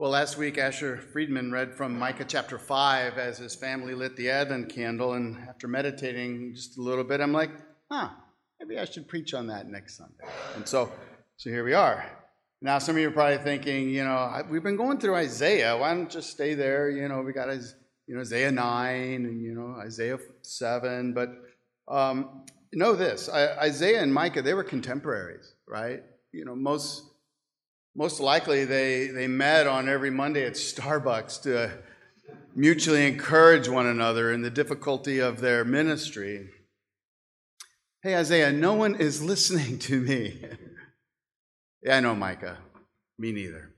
Well, last week, Asher Friedman read from Micah chapter 5 as his family lit the Advent candle, and after meditating just a little bit, I'm like, maybe I should preach on that next Sunday. And so here we are. Now, some of you are probably thinking, we've been going through Isaiah. Why don't just stay there? We got Isaiah 9 and, Isaiah 7. But know this, Isaiah and Micah, they were contemporaries, right? Most likely, they met on every Monday at Starbucks to mutually encourage one another in the difficulty of their ministry. Hey, Isaiah, no one is listening to me. Yeah, I know, Micah. Me neither.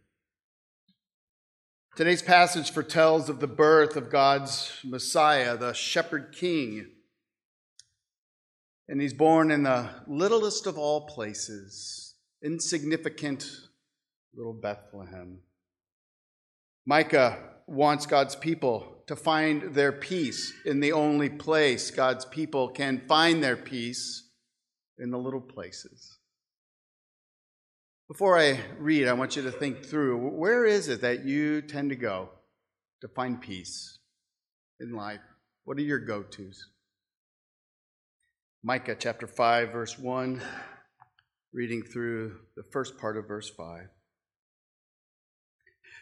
Today's passage foretells of the birth of God's Messiah, the Shepherd King. And he's born in the littlest of all places, insignificant little Bethlehem. Micah wants God's people to find their peace in the only place God's people can find their peace, in the little places. Before I read, I want you to think through, where is it that you tend to go to find peace in life? What are your go-tos? Micah chapter 5, verse 1, reading through the first part of verse 5.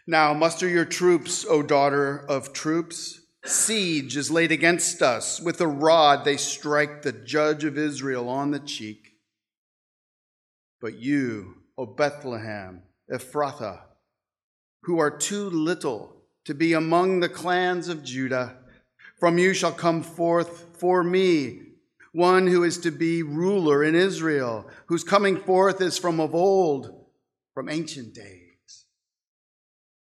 Now muster your troops, O daughter of troops. Siege is laid against us. With a rod they strike the judge of Israel on the cheek. But you, O Bethlehem, Ephrathah, who are too little to be among the clans of Judah, from you shall come forth for me one who is to be ruler in Israel, whose coming forth is from of old, from ancient days.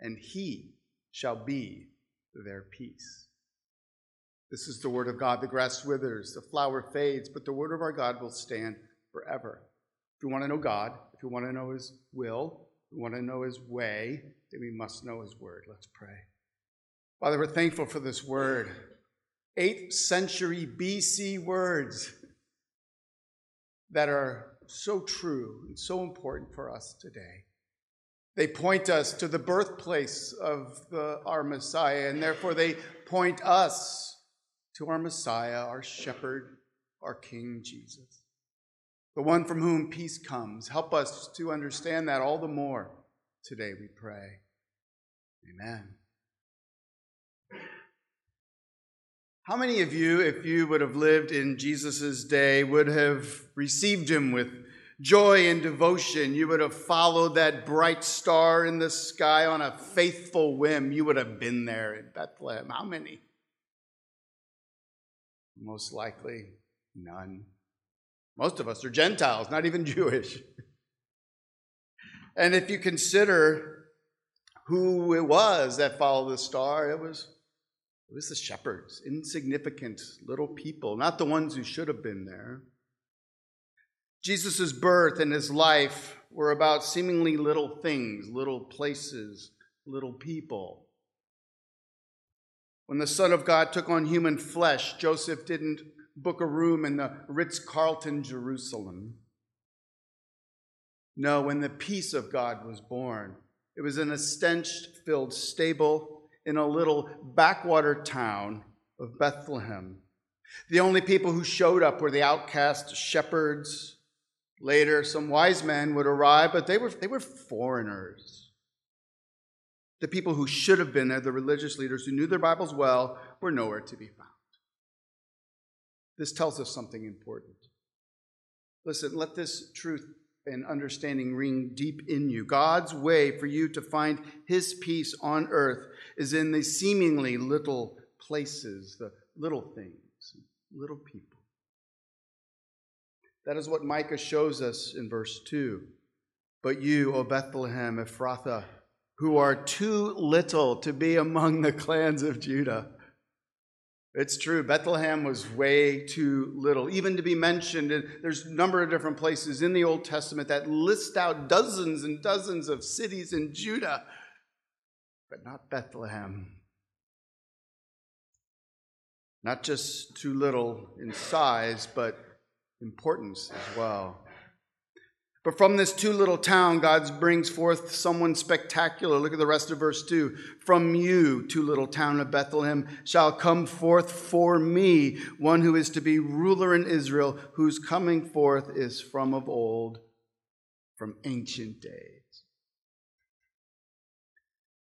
and he shall be their peace. This is the word of God. The grass withers, the flower fades, but the word of our God will stand forever. If we want to know God, if we want to know his will, if we want to know his way, then we must know his word. Let's pray. Father, we're thankful for this word. 8th century BC words that are so true and so important for us today. They point us to the birthplace of our Messiah, and therefore they point us to our Messiah, our Shepherd, our King Jesus, the one from whom peace comes. Help us to understand that all the more today, we pray. Amen. How many of you, if you would have lived in Jesus' day, would have received him with joy and devotion? You would have followed that bright star in the sky on a faithful whim. You would have been there in Bethlehem. How many? Most likely, none. Most of us are Gentiles, not even Jewish. And if you consider who it was that followed the star, it was the shepherds, insignificant little people, not the ones who should have been there. Jesus' birth and his life were about seemingly little things, little places, little people. When the Son of God took on human flesh, Joseph didn't book a room in the Ritz-Carlton, Jerusalem. No, when the peace of God was born, it was in a stench-filled stable in a little backwater town of Bethlehem. The only people who showed up were the outcast shepherds. Later, some wise men would arrive, but they were foreigners. The people who should have been there, the religious leaders who knew their Bibles well, were nowhere to be found. This tells us something important. Listen, let this truth and understanding ring deep in you. God's way for you to find his peace on earth is in the seemingly little places, the little things, little people. That is what Micah shows us in verse 2. But you, O Bethlehem Ephrathah, who are too little to be among the clans of Judah. It's true, Bethlehem was way too little, even to be mentioned. There's a number of different places in the Old Testament that list out dozens and dozens of cities in Judah, but not Bethlehem. Not just too little in size, but importance as well. But from this too little town, God brings forth someone spectacular. Look at the rest of verse 2. From you, too little town of Bethlehem, shall come forth for me one who is to be ruler in Israel, whose coming forth is from of old, from ancient days.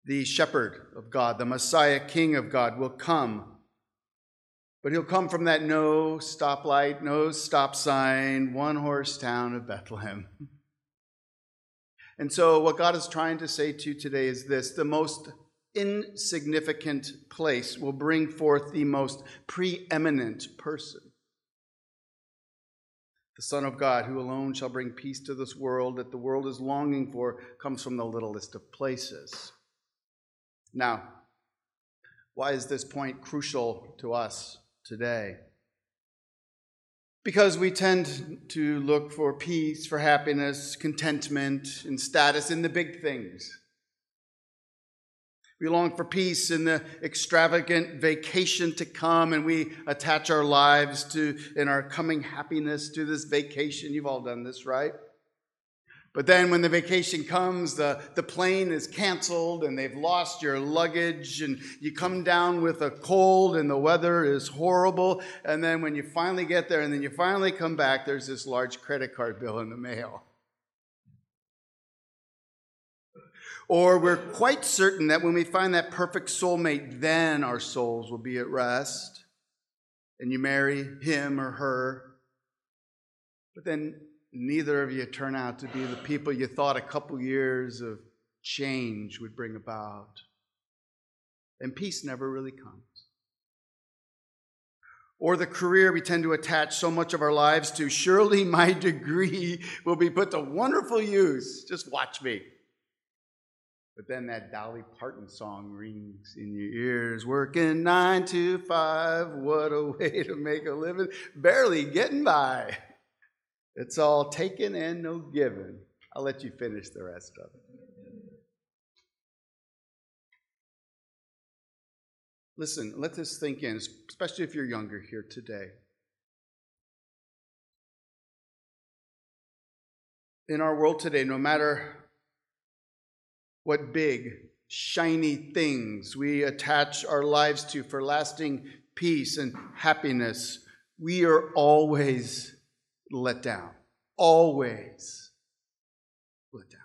The shepherd of God, the Messiah, King of God, will come. But he'll come from that no stoplight, no stop sign, one-horse town of Bethlehem. And so what God is trying to say to you today is this: the most insignificant place will bring forth the most preeminent person. The Son of God, who alone shall bring peace to this world that the world is longing for, comes from the littlest of places. Now, why is this point crucial to us today? Because we tend to look for peace, for happiness, contentment, and status in the big things. We long for peace in the extravagant vacation to come, and we attach our lives to, and our coming happiness to this vacation. You've all done this, right? But then when the vacation comes, the plane is canceled and they've lost your luggage and you come down with a cold and the weather is horrible. And then when you finally get there and then you finally come back, there's this large credit card bill in the mail. Or we're quite certain that when we find that perfect soulmate, then our souls will be at rest and you marry him or her. But then neither of you turn out to be the people you thought a couple years of change would bring about. And peace never really comes. Or the career we tend to attach so much of our lives to. Surely my degree will be put to wonderful use. Just watch me. But then that Dolly Parton song rings in your ears. Working 9 to 5, what a way to make a living. Barely getting by. It's all taken and no given. I'll let you finish the rest of it. Listen, let this sink in, especially if you're younger here today. In our world today, no matter what big, shiny things we attach our lives to for lasting peace and happiness, we are always let down. Always let down.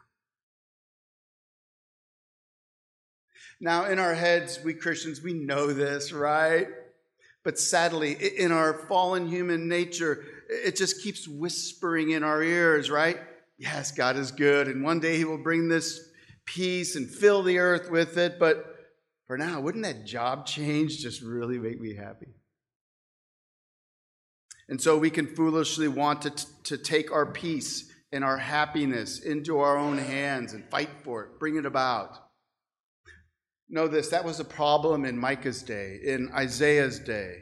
Now, in our heads, we Christians, we know this, right? But sadly, in our fallen human nature, it just keeps whispering in our ears, right? Yes, God is good, and one day he will bring this peace and fill the earth with it, but for now, wouldn't that job change just really make me happy? And so we can foolishly want to take our peace and our happiness into our own hands and fight for it, bring it about. Know this, that was a problem in Micah's day, in Isaiah's day.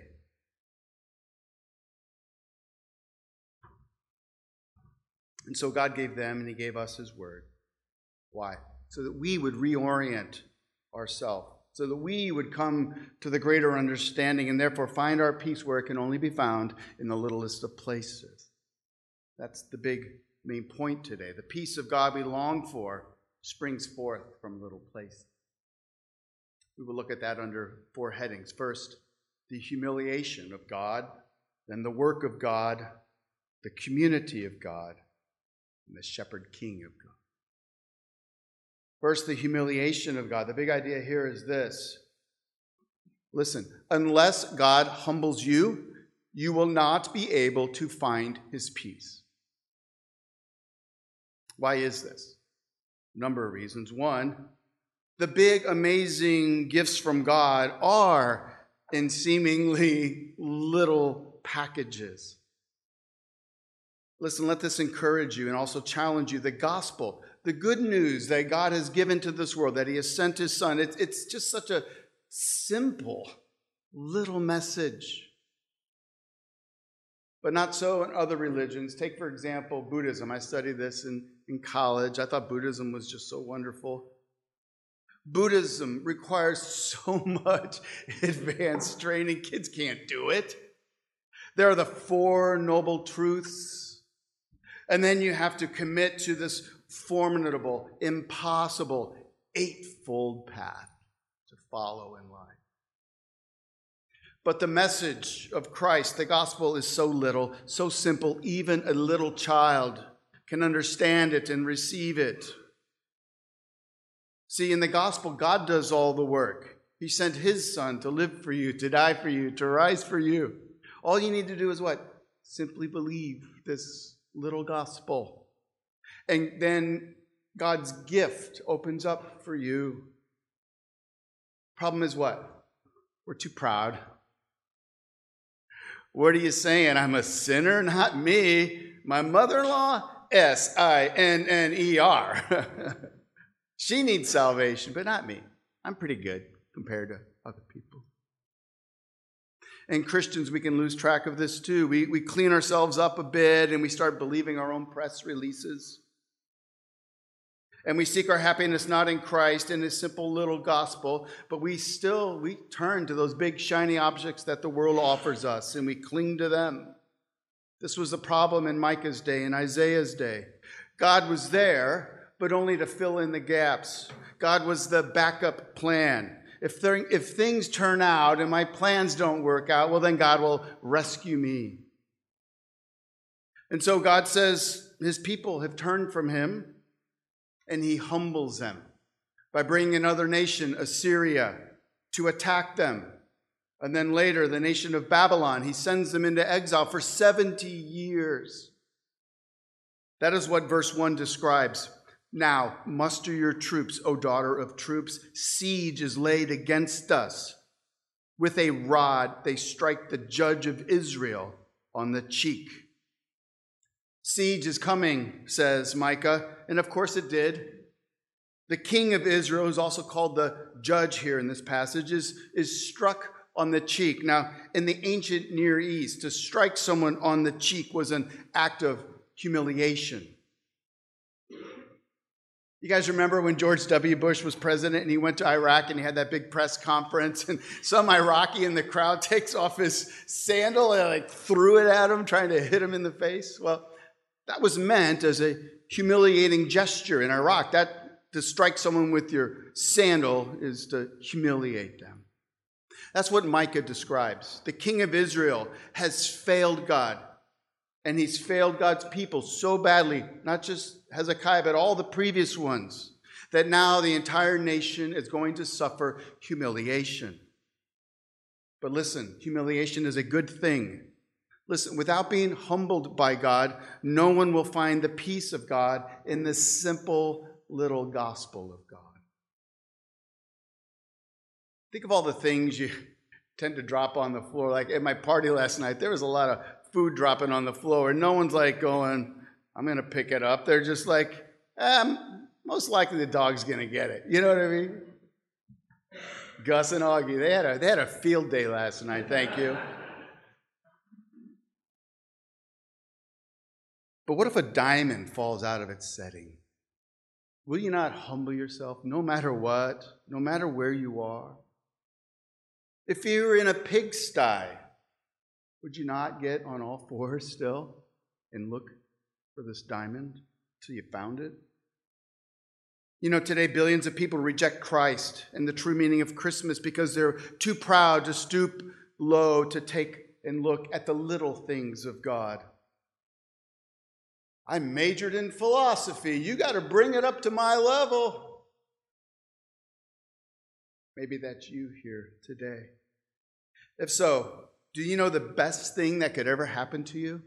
And so God gave them and he gave us his word. Why? So that we would reorient ourselves. So that we would come to the greater understanding and therefore find our peace where it can only be found in the littlest of places. That's the big main point today. The peace of God we long for springs forth from little places. We will look at that under 4 headings. First, the humiliation of God, then the work of God, the community of God, and the shepherd king of God. First, the humiliation of God. The big idea here is this. Listen, unless God humbles you, you will not be able to find his peace. Why is this? A number of reasons. One, the big, amazing gifts from God are in seemingly little packages. Listen, let this encourage you and also challenge you. The gospel, the good news that God has given to this world, that he has sent his son. It's just such a simple little message. But not so in other religions. Take, for example, Buddhism. I studied this in college. I thought Buddhism was just so wonderful. Buddhism requires so much advanced training. Kids can't do it. There are the Four Noble Truths. And then you have to commit to this formidable, impossible, eightfold path to follow in life. But the message of Christ, the gospel, is so little, so simple, even a little child can understand it and receive it. See, in the gospel, God does all the work. He sent his son to live for you, to die for you, to rise for you. All you need to do is what? Simply believe this little gospel. And then God's gift opens up for you. Problem is what? We're too proud. What are you saying? I'm a sinner? Not me. My mother-in-law? S-I-N-N-E-R. She needs salvation, but not me. I'm pretty good compared to other people. And Christians, we can lose track of this too. We clean ourselves up a bit and we start believing our own press releases. And we seek our happiness not in Christ, in this simple little gospel, but we turn to those big shiny objects that the world offers us and we cling to them. This was the problem in Micah's day, in Isaiah's day. God was there, but only to fill in the gaps. God was the backup plan. If things turn out and my plans don't work out, well, then God will rescue me. And so God says his people have turned from him, and he humbles them by bringing another nation, Assyria, to attack them. And then later, the nation of Babylon, he sends them into exile for 70 years. That is what verse 1 describes. Now, muster your troops, O daughter of troops. Siege is laid against us. With a rod, they strike the judge of Israel on the cheek. Siege is coming, says Micah, and of course it did. The king of Israel, who's also called the judge here in this passage, is struck on the cheek. Now, in the ancient Near East, to strike someone on the cheek was an act of humiliation. You guys remember when George W. Bush was president and he went to Iraq and he had that big press conference and some Iraqi in the crowd takes off his sandal and like threw it at him, trying to hit him in the face? Well, that was meant as a humiliating gesture in Iraq. That to strike someone with your sandal is to humiliate them. That's what Micah describes. The king of Israel has failed God, and he's failed God's people so badly, not just Hezekiah, but all the previous ones, that now the entire nation is going to suffer humiliation. But listen, humiliation is a good thing. Listen, without being humbled by God, no one will find the peace of God in this simple little gospel of God. Think of all the things you tend to drop on the floor. Like at my party last night, there was a lot of food dropping on the floor, and no one's like going, I'm going to pick it up. They're just like, most likely the dog's going to get it. You know what I mean? Gus and Augie, they had a field day last night. Thank you. But what if a diamond falls out of its setting? Will you not humble yourself no matter what, no matter where you are? If you were in a pigsty, would you not get on all fours still and look for this diamond till you found it? You know, today billions of people reject Christ and the true meaning of Christmas because they're too proud to stoop low to take and look at the little things of God. I majored in philosophy. You got to bring it up to my level. Maybe that's you here today. If so, do you know the best thing that could ever happen to you?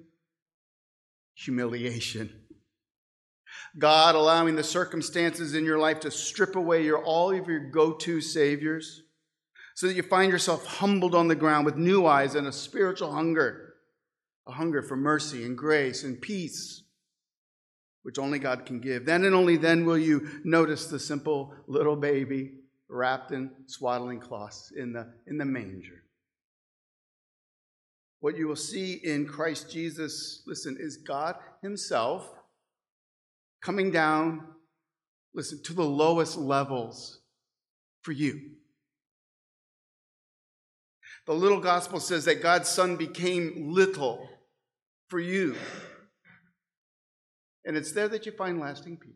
Humiliation. God allowing the circumstances in your life to strip away all of your go-to saviors so that you find yourself humbled on the ground with new eyes and a spiritual hunger, a hunger for mercy and grace and peace. which only God can give. Then and only then will you notice the simple little baby wrapped in swaddling cloths in the manger. What you will see in Christ Jesus, listen, is God himself coming down, listen, to the lowest levels for you. The little gospel says that God's Son became little for you. And it's there that you find lasting peace.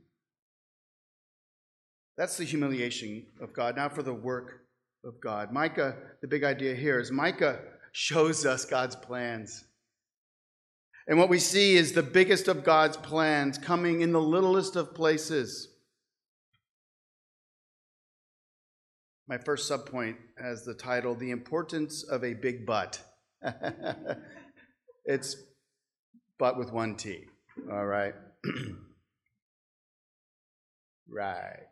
That's the humiliation of God, not for the work of God. Micah, the big idea here is Micah shows us God's plans. And what we see is the biggest of God's plans coming in the littlest of places. My first subpoint has the title, The Importance of a Big Butt. It's butt with one T. All right. Right.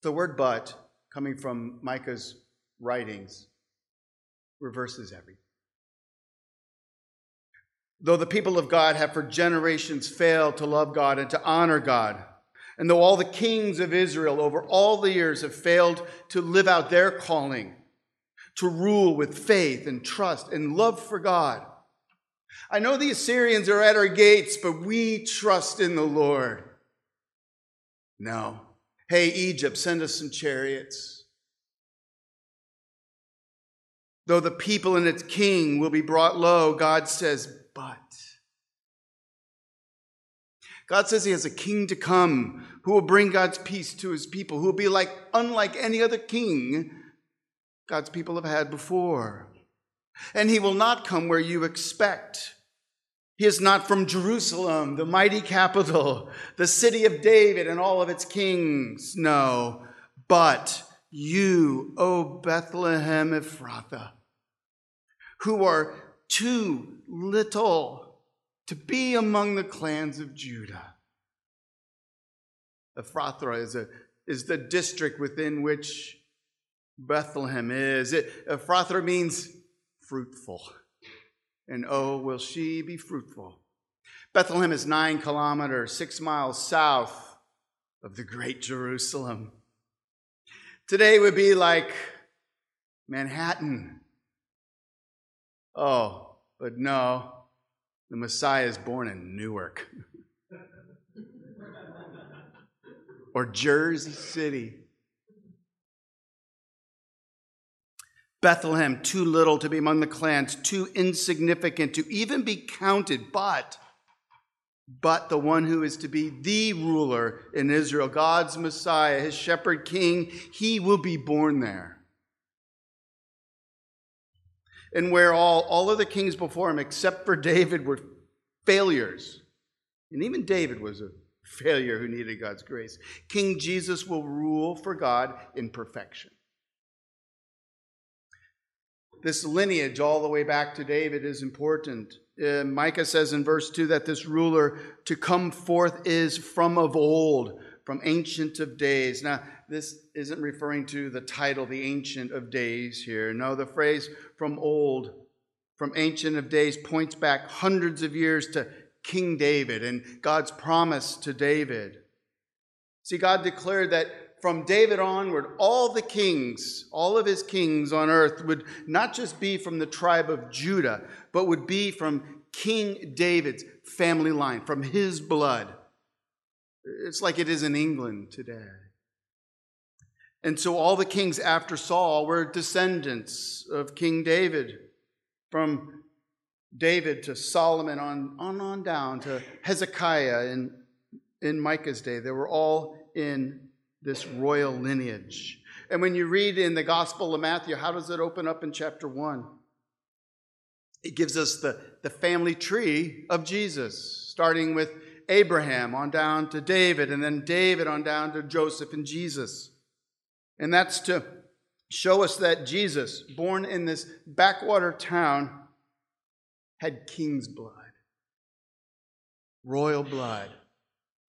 The word "but," coming from Micah's writings, reverses everything. Though the people of God have for generations failed to love God and to honor God, and though all the kings of Israel over all the years have failed to live out their calling, to rule with faith and trust and love for God. I know the Assyrians are at our gates, but we trust in the Lord. No. Hey, Egypt, send us some chariots. Though the people and its king will be brought low, God says, but. God says he has a king to come who will bring God's peace to his people, who will be unlike any other king God's people have had before. And he will not come where you expect. He is not from Jerusalem, the mighty capital, the city of David and all of its kings. No, but you, O Bethlehem Ephrathah, who are too little to be among the clans of Judah. Ephrathah is the district within which Bethlehem is. Ephrathah means fruitful. And oh, will she be fruitful. Bethlehem is 9 kilometers, 6 miles south of the great Jerusalem. Today would be like Manhattan. Oh, but no, the Messiah is born in Newark. Or Jersey City. Bethlehem, too little to be among the clans, too insignificant to even be counted, but the one who is to be the ruler in Israel, God's Messiah, his shepherd king, he will be born there. And where all other kings before him, except for David, were failures, and even David was a failure who needed God's grace, King Jesus will rule for God in perfection. This lineage all the way back to David is important. Micah says in verse 2 that this ruler to come forth is from of old, from ancient of days. Now, this isn't referring to the title, the ancient of days here. No, the phrase from old, from ancient of days points back hundreds of years to King David and God's promise to David. See, God declared that from David onward, all the kings, all of his kings on earth would not just be from the tribe of Judah, but would be from King David's family line, from his blood. It's like it is in England today. And so all the kings after Saul were descendants of King David, from David to Solomon on down to Hezekiah in Micah's day. They were all in this royal lineage. And when you read in the Gospel of Matthew, how does it open up in chapter 1? It gives us the family tree of Jesus, starting with Abraham on down to David, and then David on down to Joseph and Jesus. And that's to show us that Jesus, born in this backwater town, had king's blood, royal blood,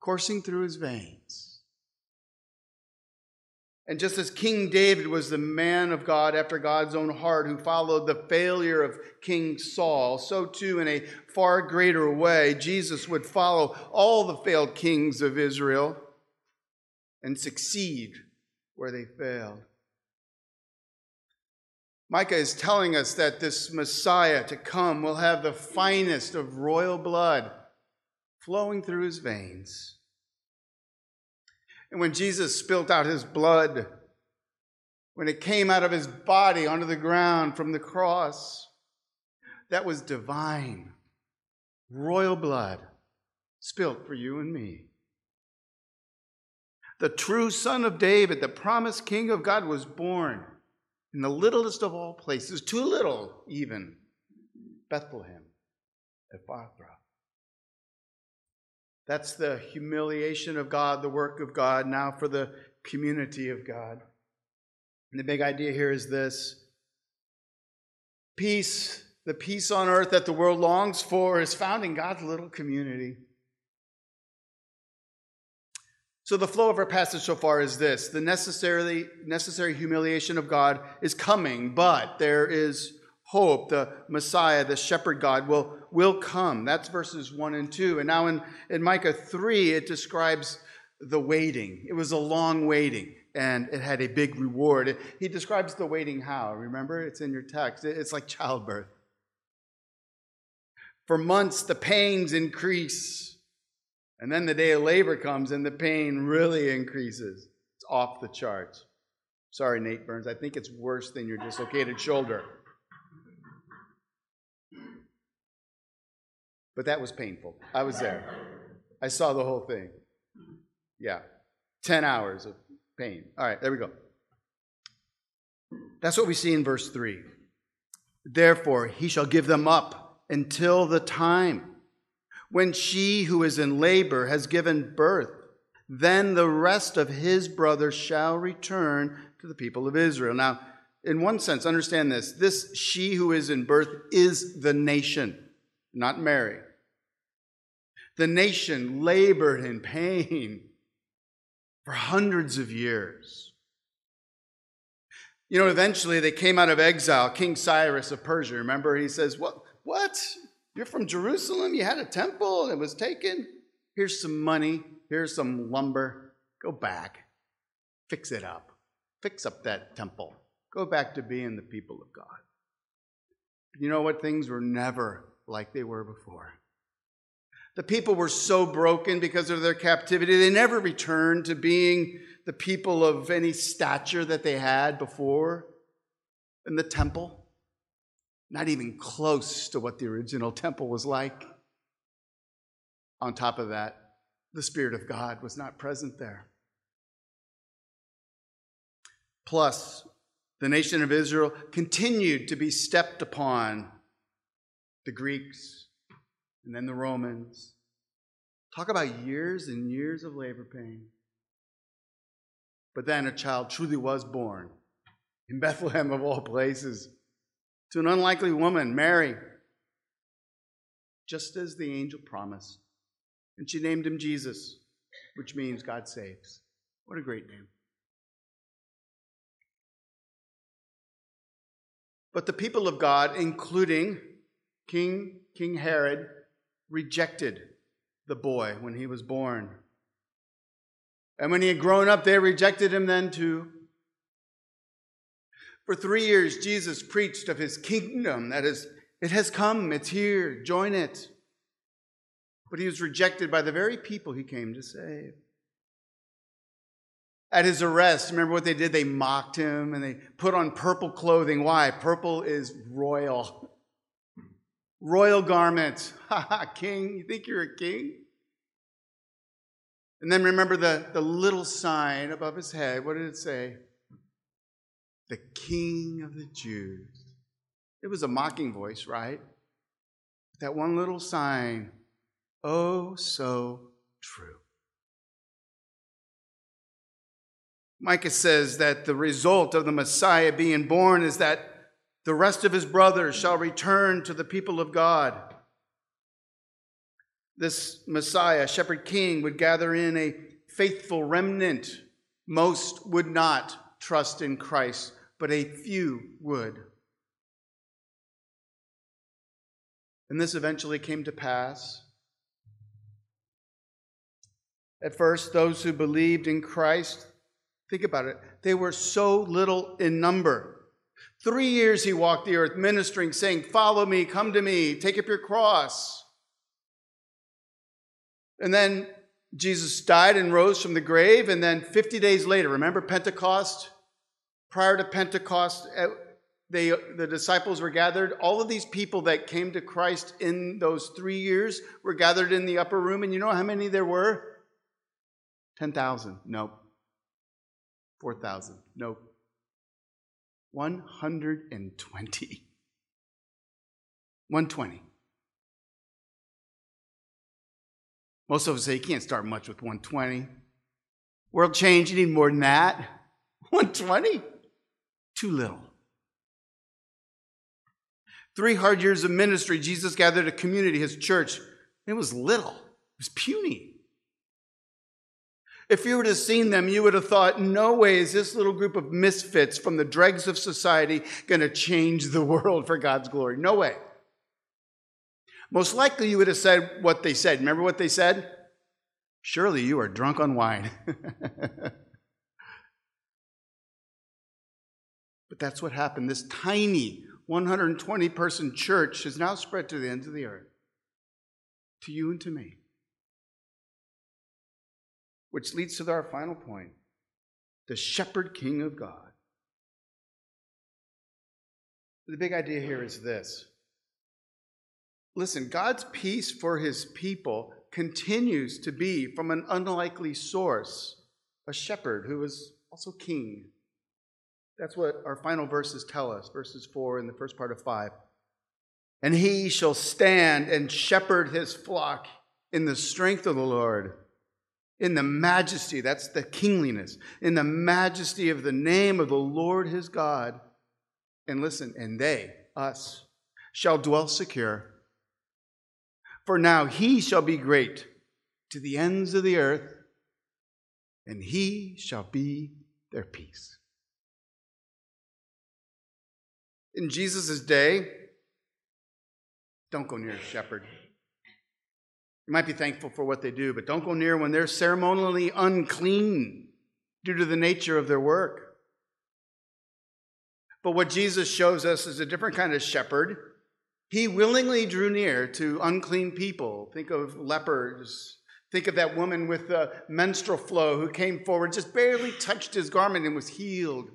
coursing through his veins. And just as King David was the man of God after God's own heart who followed the failure of King Saul, so too in a far greater way, Jesus would follow all the failed kings of Israel and succeed where they failed. Micah is telling us that this Messiah to come will have the finest of royal blood flowing through his veins. And when Jesus spilt out his blood, when it came out of his body onto the ground from the cross, that was divine, royal blood spilt for you and me. The true Son of David, the promised King of God, was born in the littlest of all places, too little even, Bethlehem, Ephrathah. That's the humiliation of God, the work of God, now for the community of God. And the big idea here is this. Peace, the peace on earth that the world longs for, is found in God's little community. So the flow of our passage so far is this. The necessary humiliation of God is coming, but there is hope. The Messiah, the shepherd God, will come. That's verses 1 and 2. And now in Micah 3, it describes the waiting. It was a long waiting, and it had a big reward. He describes the waiting how? Remember? It's in your text. It's like childbirth. For months, the pains increase, and then the day of labor comes, and the pain really increases. It's off the charts. Sorry, Nate Burns. I think it's worse than your dislocated shoulder. But that was painful. I was there. I saw the whole thing. Yeah. 10 hours of pain. All right, there we go. That's what we see in verse 3. Therefore, he shall give them up until the time when she who is in labor has given birth. Then the rest of his brothers shall return to the people of Israel. Now, in one sense, understand this. This she who is in birth is the nation. Not Mary. The nation labored in pain for hundreds of years. You know, eventually they came out of exile. King Cyrus of Persia, remember, he says, What? You're from Jerusalem? You had a temple and it was taken? Here's some money. Here's some lumber. Go back. Fix it up. Fix up that temple. Go back to being the people of God. You know what? Things were never like they were before. The people were so broken because of their captivity, they never returned to being the people of any stature that they had before in the temple. Not even close to what the original temple was like. On top of that, the Spirit of God was not present there. Plus, the nation of Israel continued to be stepped upon. The Greeks, and then the Romans. Talk about years and years of labor pain. But then a child truly was born in Bethlehem of all places to an unlikely woman, Mary, just as the angel promised. And she named him Jesus, which means God saves. What a great name. But the people of God, including King Herod, rejected the boy when he was born. And when he had grown up, they rejected him then too. For 3 years, Jesus preached of his kingdom. That is, it has come, it's here, join it. But he was rejected by the very people he came to save. At his arrest, remember what they did? They mocked him and they put on purple clothing. Why? Purple is royal. Royal garment. Ha ha, king. You think you're a king? And then remember the little sign above his head. What did it say? The King of the Jews. It was a mocking voice, right? That one little sign. Oh, so true. Micah says that the result of the Messiah being born is that the rest of his brothers shall return to the people of God. This Messiah, shepherd king, would gather in a faithful remnant Most would not trust in Christ, but a few would. And this eventually came to pass. At first, those who believed in Christ, think about it, they were so little in number. 3 years he walked the earth ministering, saying, "Follow me, come to me, take up your cross." And then Jesus died and rose from the grave. And then 50 days later, remember Pentecost? Prior to Pentecost, the disciples were gathered. All of these people that came to Christ in those 3 years were gathered in the upper room. And you know how many there were? 10,000. Nope. 4,000. Nope. 120. 120. Most of us say, you can't start much with 120. World change, you need more than that. 120? Too little. 3 hard years of ministry, Jesus gathered a community, his church. It was little. It was puny. If you would have seen them, you would have thought, no way is this little group of misfits from the dregs of society going to change the world for God's glory. No way. Most likely you would have said what they said. Remember what they said? Surely you are drunk on wine. But that's what happened. This tiny 120-person church has now spread to the ends of the earth, to you and to me. Which leads to our final point, the Shepherd King of God. The big idea here is this. Listen, God's peace for his people continues to be from an unlikely source, a shepherd who is also king. That's what our final verses tell us, verses 4 and the first part of 5. And he shall stand and shepherd his flock in the strength of the Lord, in the majesty, that's the kingliness, in the majesty of the name of the Lord his God. And listen, and they, us, shall dwell secure. For now he shall be great to the ends of the earth, and he shall be their peace. In Jesus' day, don't go near a shepherd. You might be thankful for what they do, but don't go near when they're ceremonially unclean due to the nature of their work. But what Jesus shows us is a different kind of shepherd. He willingly drew near to unclean people. Think of lepers. Think of that woman with the menstrual flow who came forward, just barely touched his garment and was healed.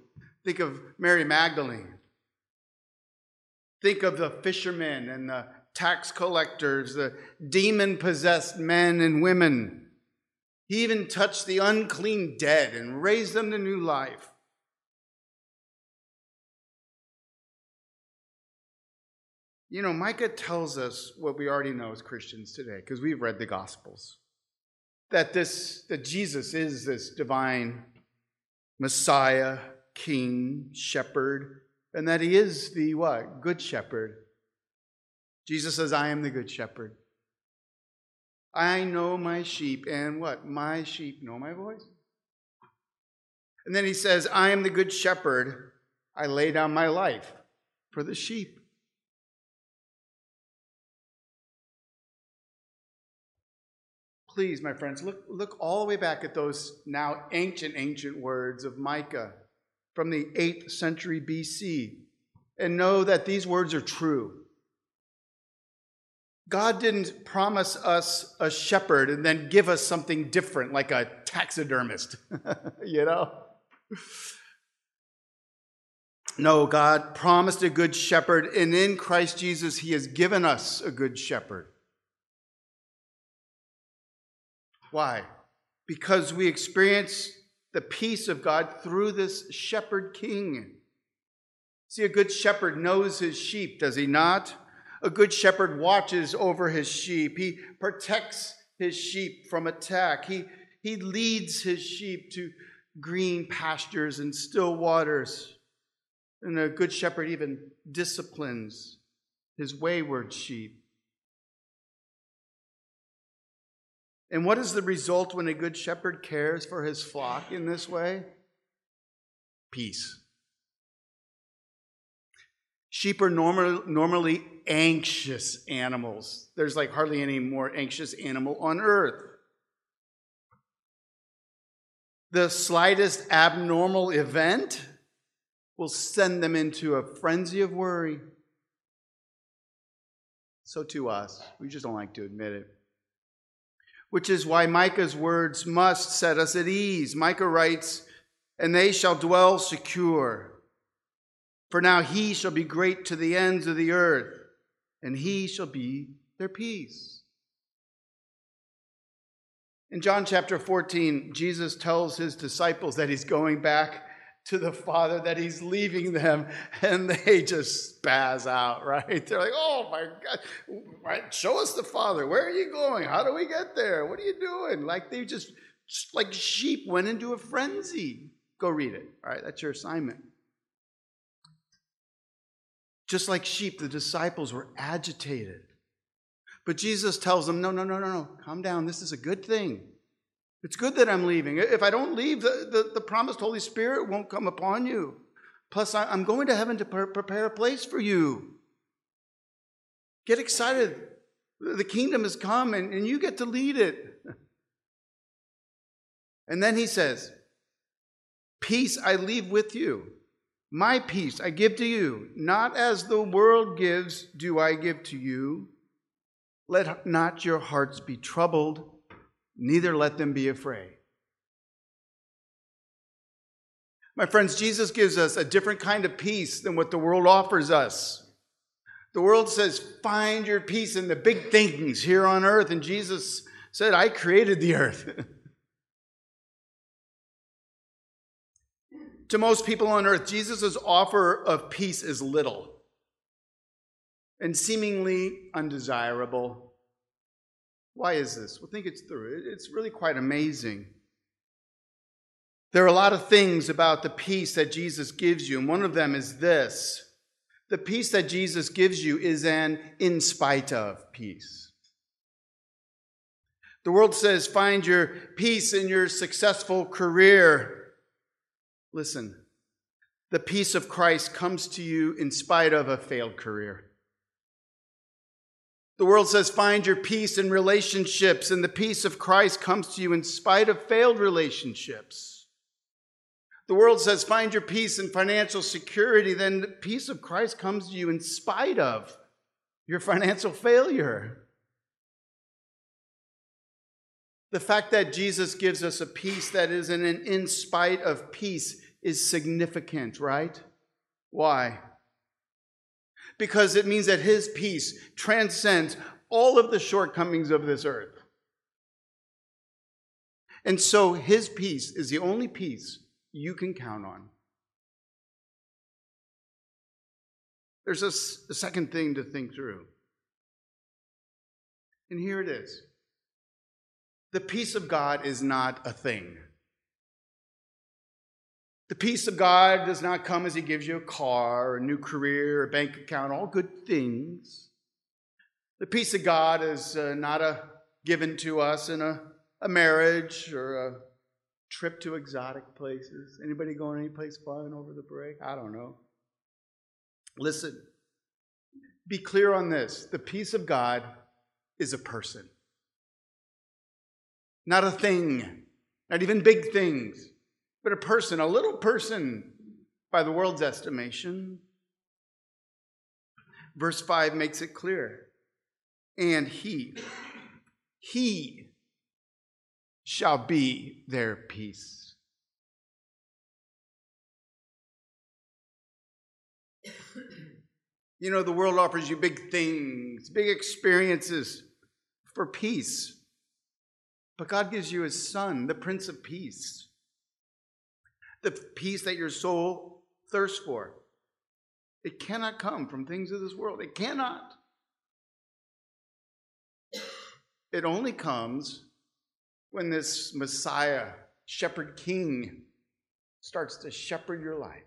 Think of Mary Magdalene. Think of the fishermen and the tax collectors, the demon-possessed men and women. He even touched the unclean dead and raised them to new life. You know, Micah tells us what we already know as Christians today, because we've read the Gospels, that Jesus is this divine Messiah, King, Shepherd, and that he is the what? Good Shepherd. Jesus says, I am the Good Shepherd. I know my sheep, and what? My sheep know my voice. And then he says, I am the Good Shepherd. I lay down my life for the sheep. Please, my friends, look all the way back at those now ancient words of Micah from the 8th century BC and know that these words are true. God didn't promise us a shepherd and then give us something different like a taxidermist, you know? No, God promised a good shepherd, and in Christ Jesus, he has given us a good shepherd. Why? Because we experience the peace of God through this shepherd king. See, a good shepherd knows his sheep, does he not? A good shepherd watches over his sheep. He protects his sheep from attack. He leads his sheep to green pastures and still waters. And a good shepherd even disciplines his wayward sheep. And what is the result when a good shepherd cares for his flock in this way? Peace. Sheep are normally anxious animals. There's like hardly any more anxious animal on earth. The slightest abnormal event will send them into a frenzy of worry. So to us, we just don't like to admit it. Which is why Micah's words must set us at ease. Micah writes, "And they shall dwell secure. For now he shall be great to the ends of the earth, and he shall be their peace." In John chapter 14, Jesus tells his disciples that he's going back to the Father, that he's leaving them, and they just spaz out, right? They're like, oh my God, show us the Father. Where are you going? How do we get there? What are you doing? Like they just like sheep went into a frenzy. Go read it, all right? That's your assignment. Just like sheep, the disciples were agitated. But Jesus tells them, no, calm down. This is a good thing. It's good that I'm leaving. If I don't leave, the promised Holy Spirit won't come upon you. Plus, I'm going to heaven to prepare a place for you. Get excited. The kingdom has come, and you get to lead it. And then he says, peace I leave with you. My peace I give to you. Not as the world gives do I give to you. Let not your hearts be troubled, neither let them be afraid. My friends, Jesus gives us a different kind of peace than what the world offers us. The world says, find your peace in the big things here on earth. And Jesus said, I created the earth. To most people on earth, Jesus' offer of peace is little and seemingly undesirable. Why is this? Well, think it's through. It's really quite amazing. There are a lot of things about the peace that Jesus gives you, and one of them is this. The peace that Jesus gives you is an in spite of peace. The world says, find your peace in your successful career. Listen, the peace of Christ comes to you in spite of a failed career. The world says, find your peace in relationships, and the peace of Christ comes to you in spite of failed relationships. The world says, find your peace in financial security, then the peace of Christ comes to you in spite of your financial failure. The fact that Jesus gives us a peace that is an in spite of peace is significant, right? Why? Because it means that his peace transcends all of the shortcomings of this earth. And so his peace is the only peace you can count on. There's a second thing to think through. And here it is. The peace of God is not a thing. The peace of God does not come as he gives you a car, a new career, a bank account, all good things. The peace of God is not given to us in a marriage or a trip to exotic places. Anybody going anyplace fun over the break? I don't know. Listen, be clear on this. The peace of God is a person, not a thing, not even big things. But a person, a little person, by the world's estimation. Verse 5 makes it clear. And he shall be their peace. You know, the world offers you big things, big experiences for peace. But God gives you his Son, the Prince of Peace. The peace that your soul thirsts for. It cannot come from things of this world. It cannot. It only comes when this Messiah, Shepherd King, starts to shepherd your life.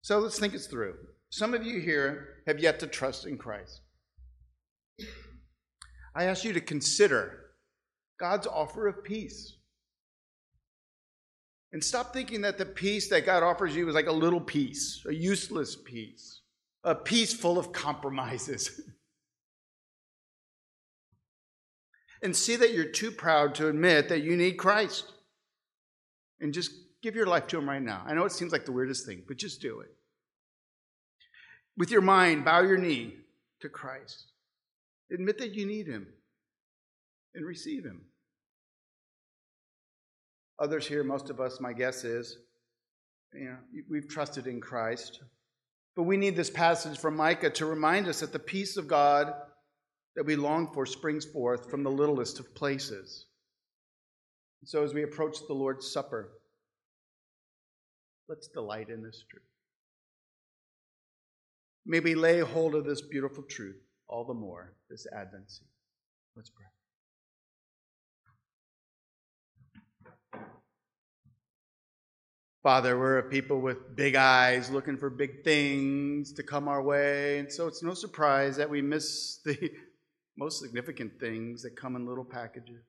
So let's think it through. Some of you here have yet to trust in Christ. I ask you to consider God's offer of peace. And stop thinking that the peace that God offers you is like a little peace, a useless peace, a peace full of compromises. And see that you're too proud to admit that you need Christ. And just give your life to Him right now. I know it seems like the weirdest thing, but just do it. With your mind, bow your knee to Christ. Admit that you need Him and receive Him. Others here, most of us, my guess is, we've trusted in Christ. But we need this passage from Micah to remind us that the peace of God that we long for springs forth from the littlest of places. So as we approach the Lord's Supper, let's delight in this truth. May we lay hold of this beautiful truth all the more this Advent season. Let's pray. Father, we're a people with big eyes looking for big things to come our way, and so it's no surprise that we miss the most significant things that come in little packages.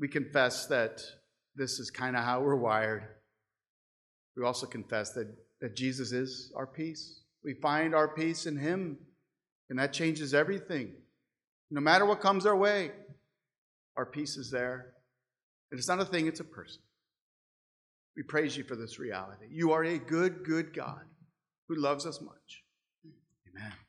We confess that this is kind of how we're wired. We also confess that Jesus is our peace. We find our peace in Him, and that changes everything. No matter what comes our way, our peace is there. And it's not a thing, it's a person. We praise You for this reality. You are a good, good God who loves us much. Amen.